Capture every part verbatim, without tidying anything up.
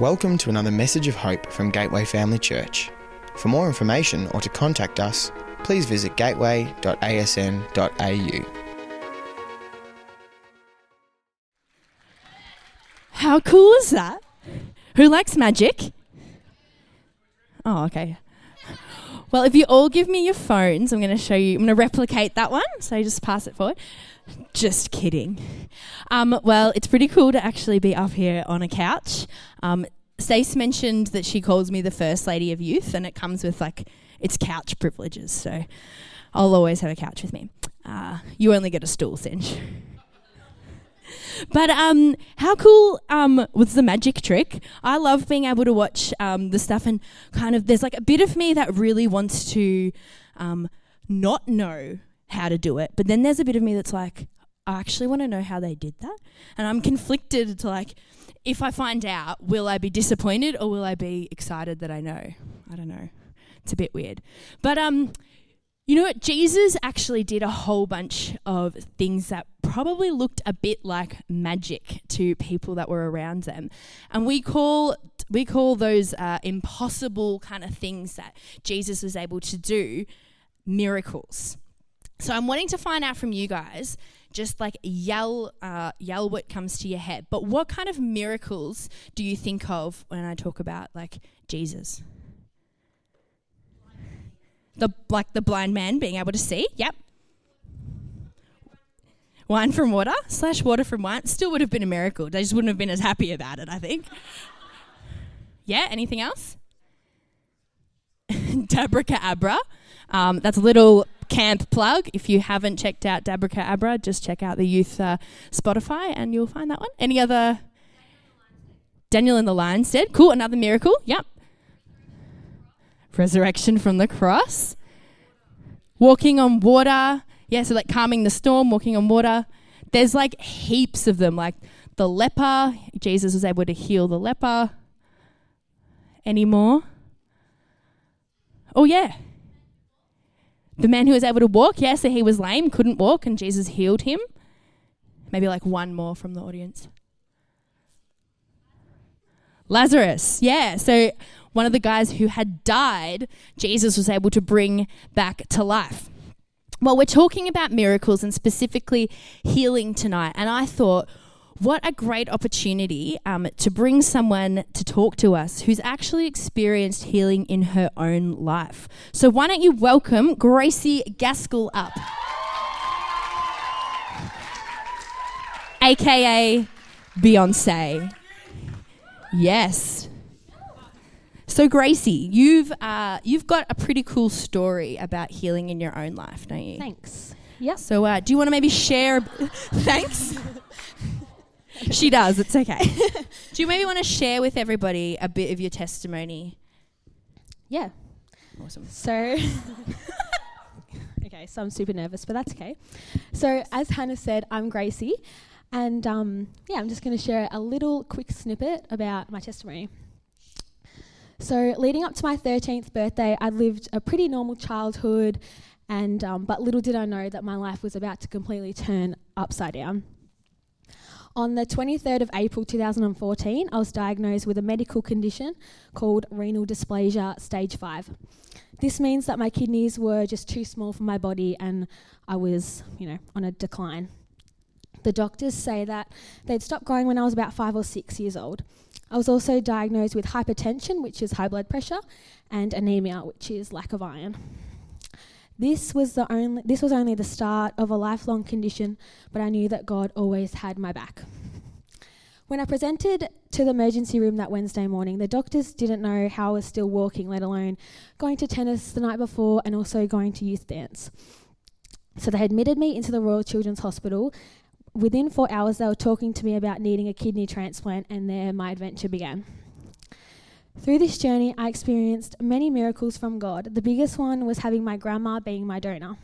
Welcome to another message of hope from Gateway Family Church. For more information or to contact us, please visit gateway dot a s n dot a u. How cool is that? Who likes magic? Oh, okay. Well, if you all give me your phones, I'm going to show you, I'm going to replicate that one, so just pass it forward. Just kidding. Um, well, it's pretty cool to actually be up here on a couch. Um, Stace mentioned that she calls me the First Lady of Youth, and it comes with, like, it's couch privileges, so I'll always have a couch with me. Uh, you only get a stool cinch. But um, how cool um, was the magic trick? I love being able to watch um, the stuff, and kind of there's like a bit of me that really wants to um, not know how to do it. But then there's a bit of me that's like, I actually want to know how they did that. And I'm conflicted to like, if I find out, will I be disappointed or will I be excited that I know? I don't know. It's a bit weird. But um, you know what? Jesus actually did a whole bunch of things that probably looked a bit like magic to people that were around them. And we call we call those uh, impossible kind of things that Jesus was able to do miracles. So I'm wanting to find out from you guys, just like yell uh, yell what comes to your head. But what kind of miracles do you think of when I talk about like Jesus? The like the blind man being able to see, yep. Wine from water slash water from wine still would have been a miracle. They just wouldn't have been as happy about it, I think. Yeah, anything else? Dabracadabra. Um, that's a little camp plug. If you haven't checked out Dabracadabra, just check out the youth uh, Spotify and you'll find that one. Any other? Daniel and the Lion's Dead. Cool, another miracle. Yep. Resurrection from the cross. Walking on water. Yeah, so like calming the storm, walking on water. There's like heaps of them, like the leper. Jesus was able to heal the leper. Any more? Oh, yeah. The man who was able to walk, yeah, so he was lame, couldn't walk, and Jesus healed him. Maybe like one more from the audience. Lazarus, yeah, so one of the guys who had died, Jesus was able to bring back to life. Well, we're talking about miracles and specifically healing tonight. And I thought, what a great opportunity um, to bring someone to talk to us who's actually experienced healing in her own life. So why don't you welcome Gracie Gaskell up, a k a. Beyonce. Yes. So Gracie, you've uh, you've got a pretty cool story about healing in your own life, don't you? Thanks. Yeah. So uh, do you want to maybe share? B- Thanks. She does. It's okay. Do you maybe want to share with everybody a bit of your testimony? Yeah. Awesome. So. Okay. So I'm super nervous, but that's okay. So as Hannah said, I'm Gracie, and um, yeah, I'm just going to share a little quick snippet about my testimony. So leading up to my thirteenth birthday, I lived a pretty normal childhood, and um, but little did I know that my life was about to completely turn upside down. On the twenty-third of April two thousand fourteen, I was diagnosed with a medical condition called renal dysplasia stage five. This means that my kidneys were just too small for my body and I was, you know, on a decline. The doctors say that they'd stopped growing when I was about five or six years old. I was also diagnosed with hypertension, which is high blood pressure, and anemia, which is lack of iron. This was the only, this was only the start of a lifelong condition, but I knew that God always had my back. When I presented to the emergency room that Wednesday morning, the doctors didn't know how I was still walking, let alone going to tennis the night before and also going to youth dance. So they admitted me into the Royal Children's Hospital. Within four hours, they were talking to me about needing a kidney transplant, and there my adventure began. Through this journey, I experienced many miracles from God. The biggest one was having my grandma being my donor,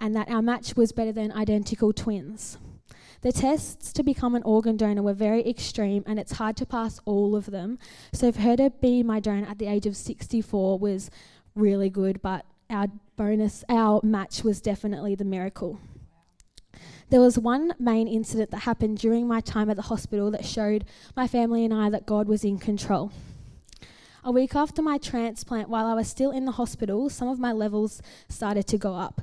and that our match was better than identical twins. The tests to become an organ donor were very extreme, and it's hard to pass all of them. So for her to be my donor at the age of sixty-four was really good, but our bonus, our match was definitely the miracle. There was one main incident that happened during my time at the hospital that showed my family and I that God was in control. A week after my transplant, while I was still in the hospital, some of my levels started to go up,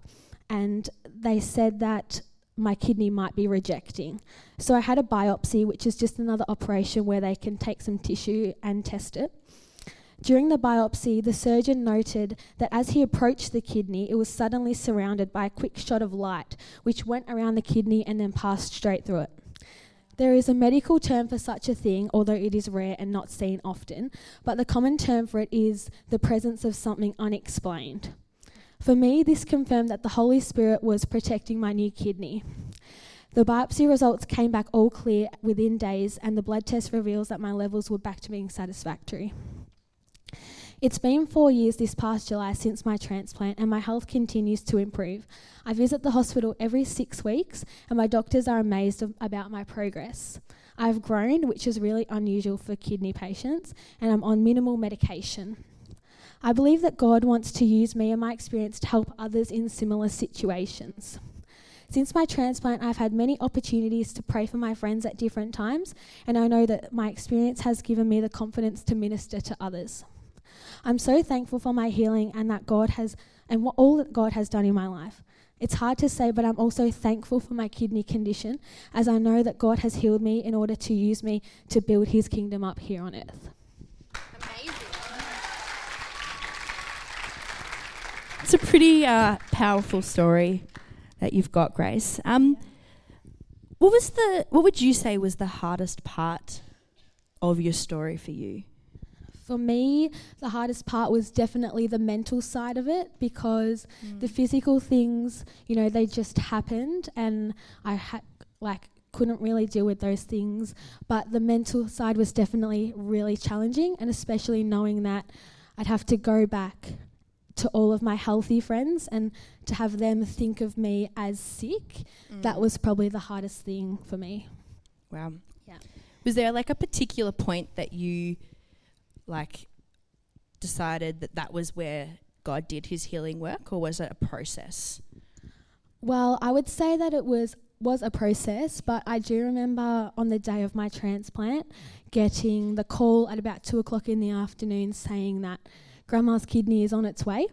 and they said that my kidney might be rejecting. So I had a biopsy, which is just another operation where they can take some tissue and test it. During the biopsy, the surgeon noted that as he approached the kidney, it was suddenly surrounded by a quick shot of light, which went around the kidney and then passed straight through it. There is a medical term for such a thing, although it is rare and not seen often, but the common term for it is the presence of something unexplained. For me, this confirmed that the Holy Spirit was protecting my new kidney. The biopsy results came back all clear within days, and the blood test reveals that my levels were back to being satisfactory. It's been four years this past July since my transplant, and my health continues to improve. I visit the hospital every six weeks, and my doctors are amazed about my progress. I've grown, which is really unusual for kidney patients, and I'm on minimal medication. I believe that God wants to use me and my experience to help others in similar situations. Since my transplant, I've had many opportunities to pray for my friends at different times, and I know that my experience has given me the confidence to minister to others. I'm so thankful for my healing and that God has and what all that God has done in my life. It's hard to say, but I'm also thankful for my kidney condition, as I know that God has healed me in order to use me to build his kingdom up here on earth. Amazing. It's a pretty uh, powerful story that you've got, Grace. Um, what was the? What would you say was the hardest part of your story for you? For me, the hardest part was definitely the mental side of it, because mm. the physical things, you know, they just happened, and I ha- like couldn't really deal with those things. But the mental side was definitely really challenging, and especially knowing that I'd have to go back to all of my healthy friends and to have them think of me as sick. Mm. That was probably the hardest thing for me. Wow. Yeah. Was there like a particular point that you like decided that that was where God did his healing work, or was it a process? Well, I would say that it was was a process, but I do remember on the day of my transplant getting the call at about two o'clock in the afternoon saying that Grandma's kidney is on its way.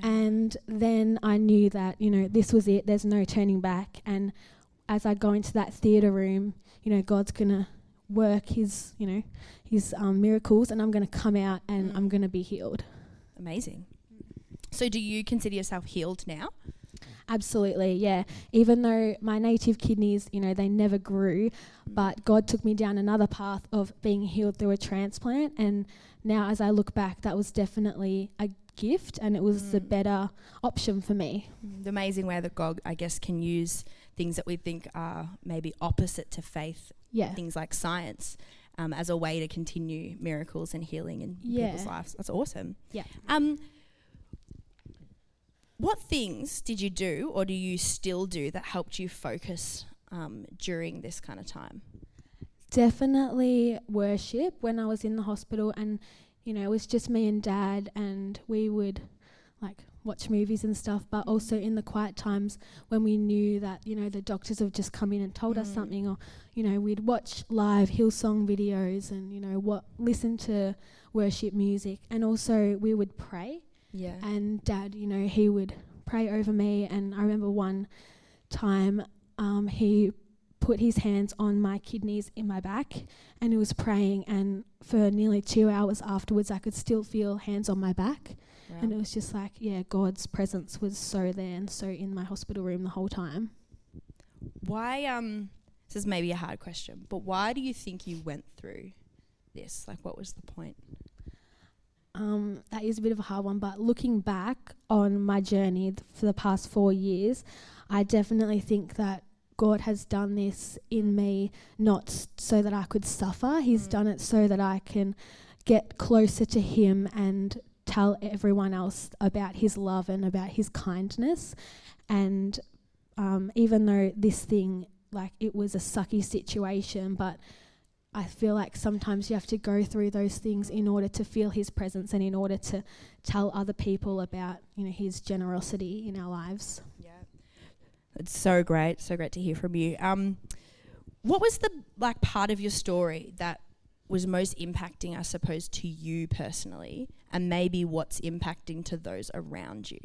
And then I knew that, you know, this was it. There's no turning back. And as I go into that theatre room, you know, God's going to work his, you know, his um, miracles, and I'm going to come out and mm. I'm going to be healed. Amazing. So do you consider yourself healed now? Absolutely, yeah. Even though my native kidneys, you know, they never grew, but God took me down another path of being healed through a transplant. And now as I look back, that was definitely a gift, and it was mm. the better option for me. The amazing way that God, I guess, can use things that we think are maybe opposite to faith, yeah. things like science, um, as a way to continue miracles and healing in yeah. people's lives. That's awesome. Yeah. Um. What things did you do, or do you still do, that helped you focus um, during this kind of time? Definitely worship. When I was in the hospital, and you know, it was just me and Dad, and we would like watch movies and stuff, but also in the quiet times when we knew that, you know, the doctors have just come in and told mm. us something, or you know, we'd watch live Hillsong videos, and you know what, listen to worship music, and also we would pray. Yeah. And Dad, you know, he would pray over me, and I remember one time um, he put his hands on my kidneys in my back, and he was praying, and for nearly two hours afterwards I could still feel hands on my back. Wow. And it was just like, yeah, God's presence was so there and so in my hospital room the whole time. Why, um, this is maybe a hard question, but why do you think you went through this? Like, what was the point? Um, that is a bit of a hard one, but looking back on my journey th- for the past four years, I definitely think that God has done this in me not s- so that I could suffer. He's mm. done it so that I can get closer to him and tell everyone else about his love and about his kindness. And um, even though this thing, like, it was a sucky situation, but I feel like sometimes you have to go through those things in order to feel his presence and in order to tell other people about, you know, his generosity in our lives. Yeah. It's so great, so great to hear from you. Um, what was the like part of your story that was most impacting, I suppose, to you personally, and maybe what's impacting to those around you?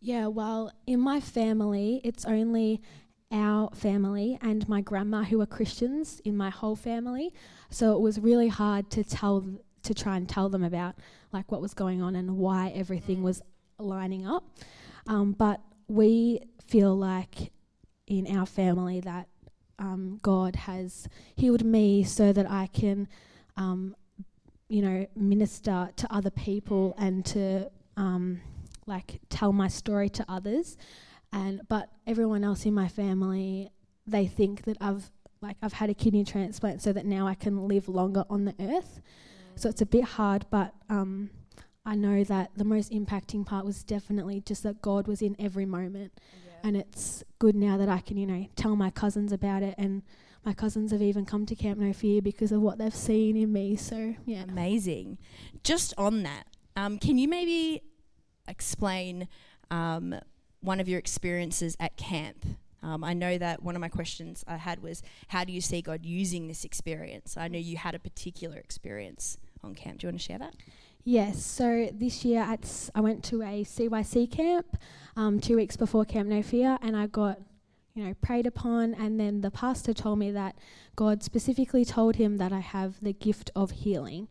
Yeah, well, in my family, it's only our family and my grandma who are Christians in my whole family. So it was really hard to tell, to try and tell them about like what was going on and why everything was lining up. Um, but we feel like in our family that um, God has healed me so that I can, um, you know, minister to other people and to um, like tell my story to others. And but everyone else in my family, they think that I've like I've had a kidney transplant so that now I can live longer on the earth. Mm. So it's a bit hard, but um, I know that the most impacting part was definitely just that God was in every moment. Yeah. And it's good now that I can, you know, tell my cousins about it, and my cousins have even come to Camp No Fear because of what they've seen in me. So yeah, amazing. Just on that, um, can you maybe explain? Um, one of your experiences at camp. Um, I know that one of my questions I had was, how do you see God using this experience? I know you had a particular experience on camp. Do you want to share that? Yes, so this year at s- I went to a C Y C camp um, two weeks before Camp No Fear, and I got, you know, prayed upon, and then the pastor told me that God specifically told him that I have the gift of healing.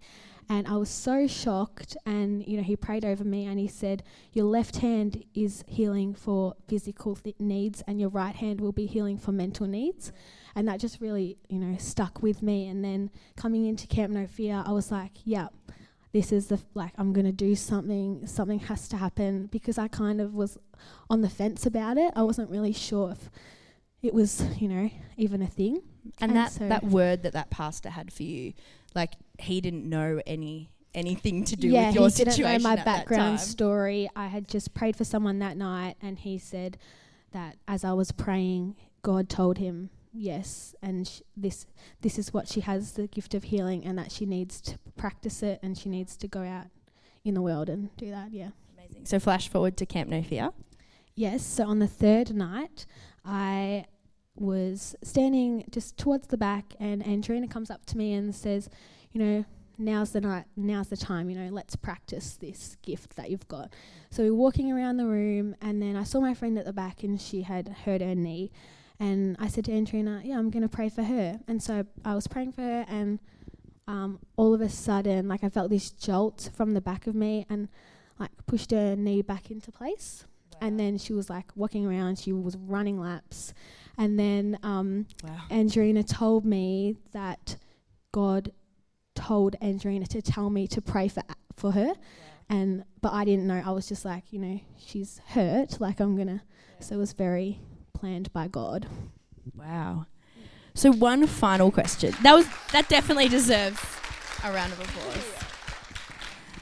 And I was so shocked, and, you know, he prayed over me and he said, your left hand is healing for physical th- needs and your right hand will be healing for mental needs. And that just really, you know, stuck with me. And then coming into Camp No Fear, I was like, yeah, this is the, f- like, I'm going to do something. Something has to happen, because I kind of was on the fence about it. I wasn't really sure if it was, you know, even a thing. And, and that, so that word that that pastor had for you, like, he didn't know any anything to do yeah, with your situation. Yeah, he didn't know my background story. I had just prayed for someone that night, and he said that as I was praying, God told him yes, and sh- this this is what she has, the gift of healing, and that she needs to practice it and she needs to go out in the world and do that. Yeah, amazing. So flash forward to Camp No Fear. Yes. So on the third night, I was standing just towards the back, and Andrina comes up to me and says, you know, now's the night, now's the time, you know, let's practice this gift that you've got. So we were walking around the room, and then I saw my friend at the back and she had hurt her knee, and I said to Andrina, yeah, I'm going to pray for her. And so I was praying for her, and um, all of a sudden, like, I felt this jolt from the back of me and like pushed her knee back into place. Wow. And then she was like walking around, she was running laps. And then um, wow. Andrina told me that God told Andrina to tell me to pray for for her. Yeah. And but I didn't know. I was just like, you know, she's hurt. Like, I'm going to. Yeah. So it was very planned by God. Wow. So one final question. That was that definitely deserves a round of applause.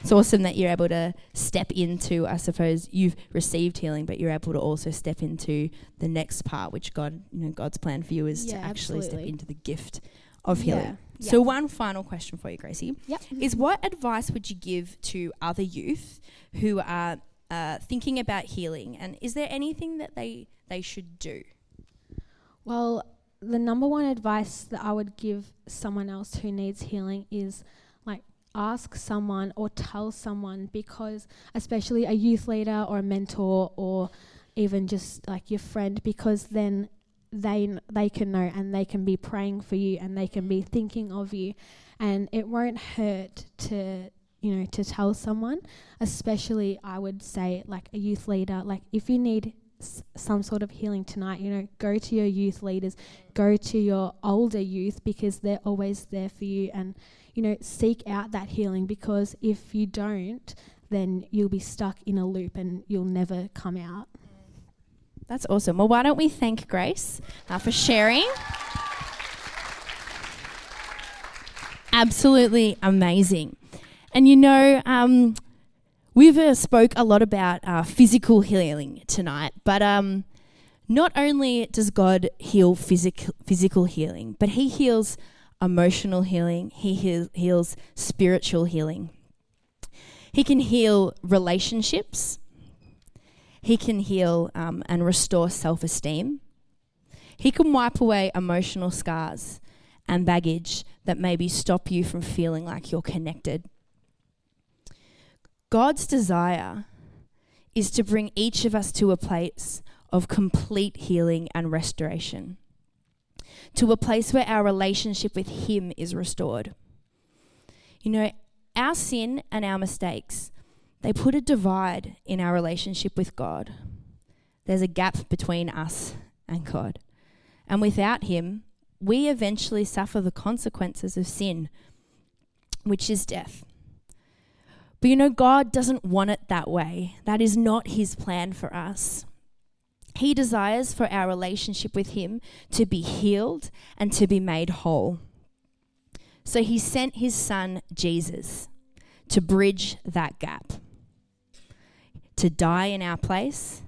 It's awesome that you're able to step into, I suppose, you've received healing, but you're able to also step into the next part, which God, you know, God's plan for you is yeah, to actually absolutely. step into the gift of healing. Yeah. Yeah. So one final question for you, Gracie, yep. is what advice would you give to other youth who are uh, thinking about healing, and is there anything that they, they should do? Well, the number one advice that I would give someone else who needs healing is ask someone or tell someone, because especially a youth leader or a mentor or even just like your friend, because then they they can know and they can be praying for you and they can be thinking of you, and it won't hurt to, you know, to tell someone. Especially I would say like a youth leader, like if you need S- some sort of healing tonight, you know, go to your youth leaders, go to your older youth, because they're always there for you. And, you know, seek out that healing, because if you don't, then you'll be stuck in a loop and you'll never come out. That's awesome. Well, why don't we thank Grace uh, for sharing? Absolutely amazing. And, you know, um, We've uh, spoke a lot about uh, physical healing tonight, but um, not only does God heal physic- physical healing, but he heals emotional healing, he heal- heals spiritual healing. He can heal relationships, He can heal um, and restore self-esteem. He can wipe away emotional scars and baggage that maybe stop you from feeling like you're connected. God's desire is to bring each of us to a place of complete healing and restoration, to a place where our relationship with Him is restored. You know, our sin and our mistakes, they put a divide in our relationship with God. There's a gap between us and God. And without Him, we eventually suffer the consequences of sin, which is death. But you know, God doesn't want it that way. That is not His plan for us. He desires for our relationship with Him to be healed and to be made whole. So He sent His Son, Jesus, to bridge that gap, to die in our place.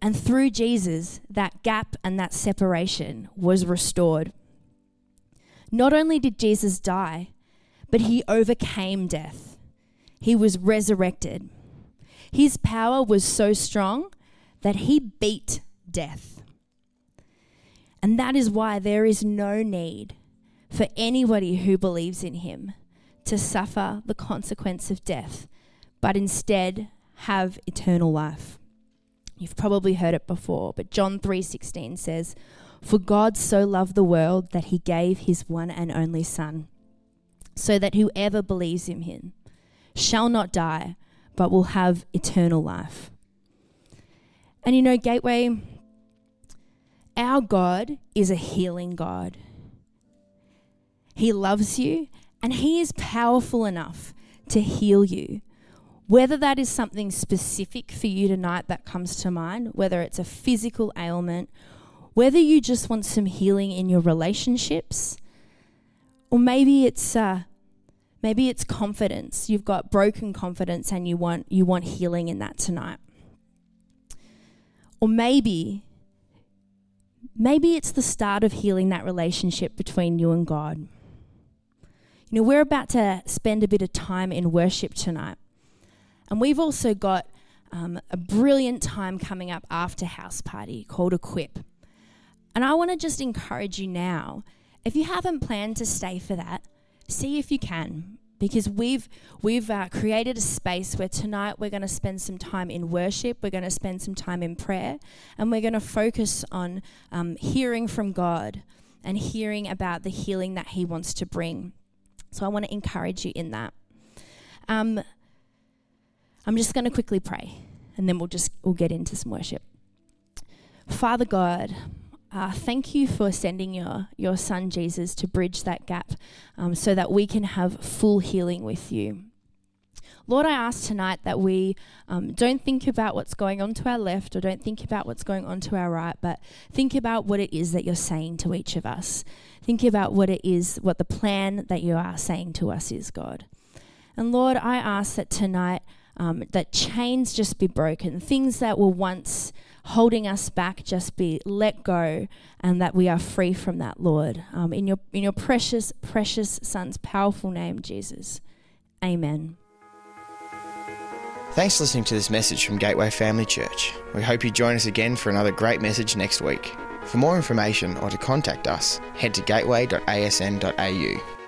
And through Jesus, that gap and that separation was restored. Not only did Jesus die, but He overcame death. He was resurrected. His power was so strong that He beat death. And that is why there is no need for anybody who believes in Him to suffer the consequence of death, but instead have eternal life. You've probably heard it before, but John three sixteen says, "For God so loved the world that He gave His one and only Son, so that whoever believes in Him shall not die, but will have eternal life." And you know, Gateway, our God is a healing God. He loves you, and He is powerful enough to heal you. Whether that is something specific for you tonight that comes to mind, whether it's a physical ailment, whether you just want some healing in your relationships, or maybe it's uh, maybe it's confidence. You've got broken confidence and you want you want healing in that tonight. Or maybe, maybe it's the start of healing that relationship between you and God. You know, we're about to spend a bit of time in worship tonight. And we've also got um, a brilliant time coming up after House Party called Equip. And I want to just encourage you now, if you haven't planned to stay for that, see if you can. Because we've we've uh, created a space where tonight we're going to spend some time in worship, we're going to spend some time in prayer, and we're going to focus on um, hearing from God and hearing about the healing that He wants to bring. So I want to encourage you in that. Um, I'm just going to quickly pray, and then we'll just we'll get into some worship. Father God, Uh, thank you for sending your, your Son Jesus to bridge that gap um, so that we can have full healing with you. Lord, I ask tonight that we um, don't think about what's going on to our left or don't think about what's going on to our right, but think about what it is that you're saying to each of us. Think about what it is, what the plan that you are saying to us is, God. And Lord, I ask that tonight um, that chains just be broken, things that were once holding us back just be let go, and that we are free from that, Lord. Um, in your in your precious, precious Son's powerful name, Jesus. Amen. Thanks for listening to this message from Gateway Family Church. We hope you join us again for another great message next week. For more information or to contact us, head to gateway dot a s n dot a u.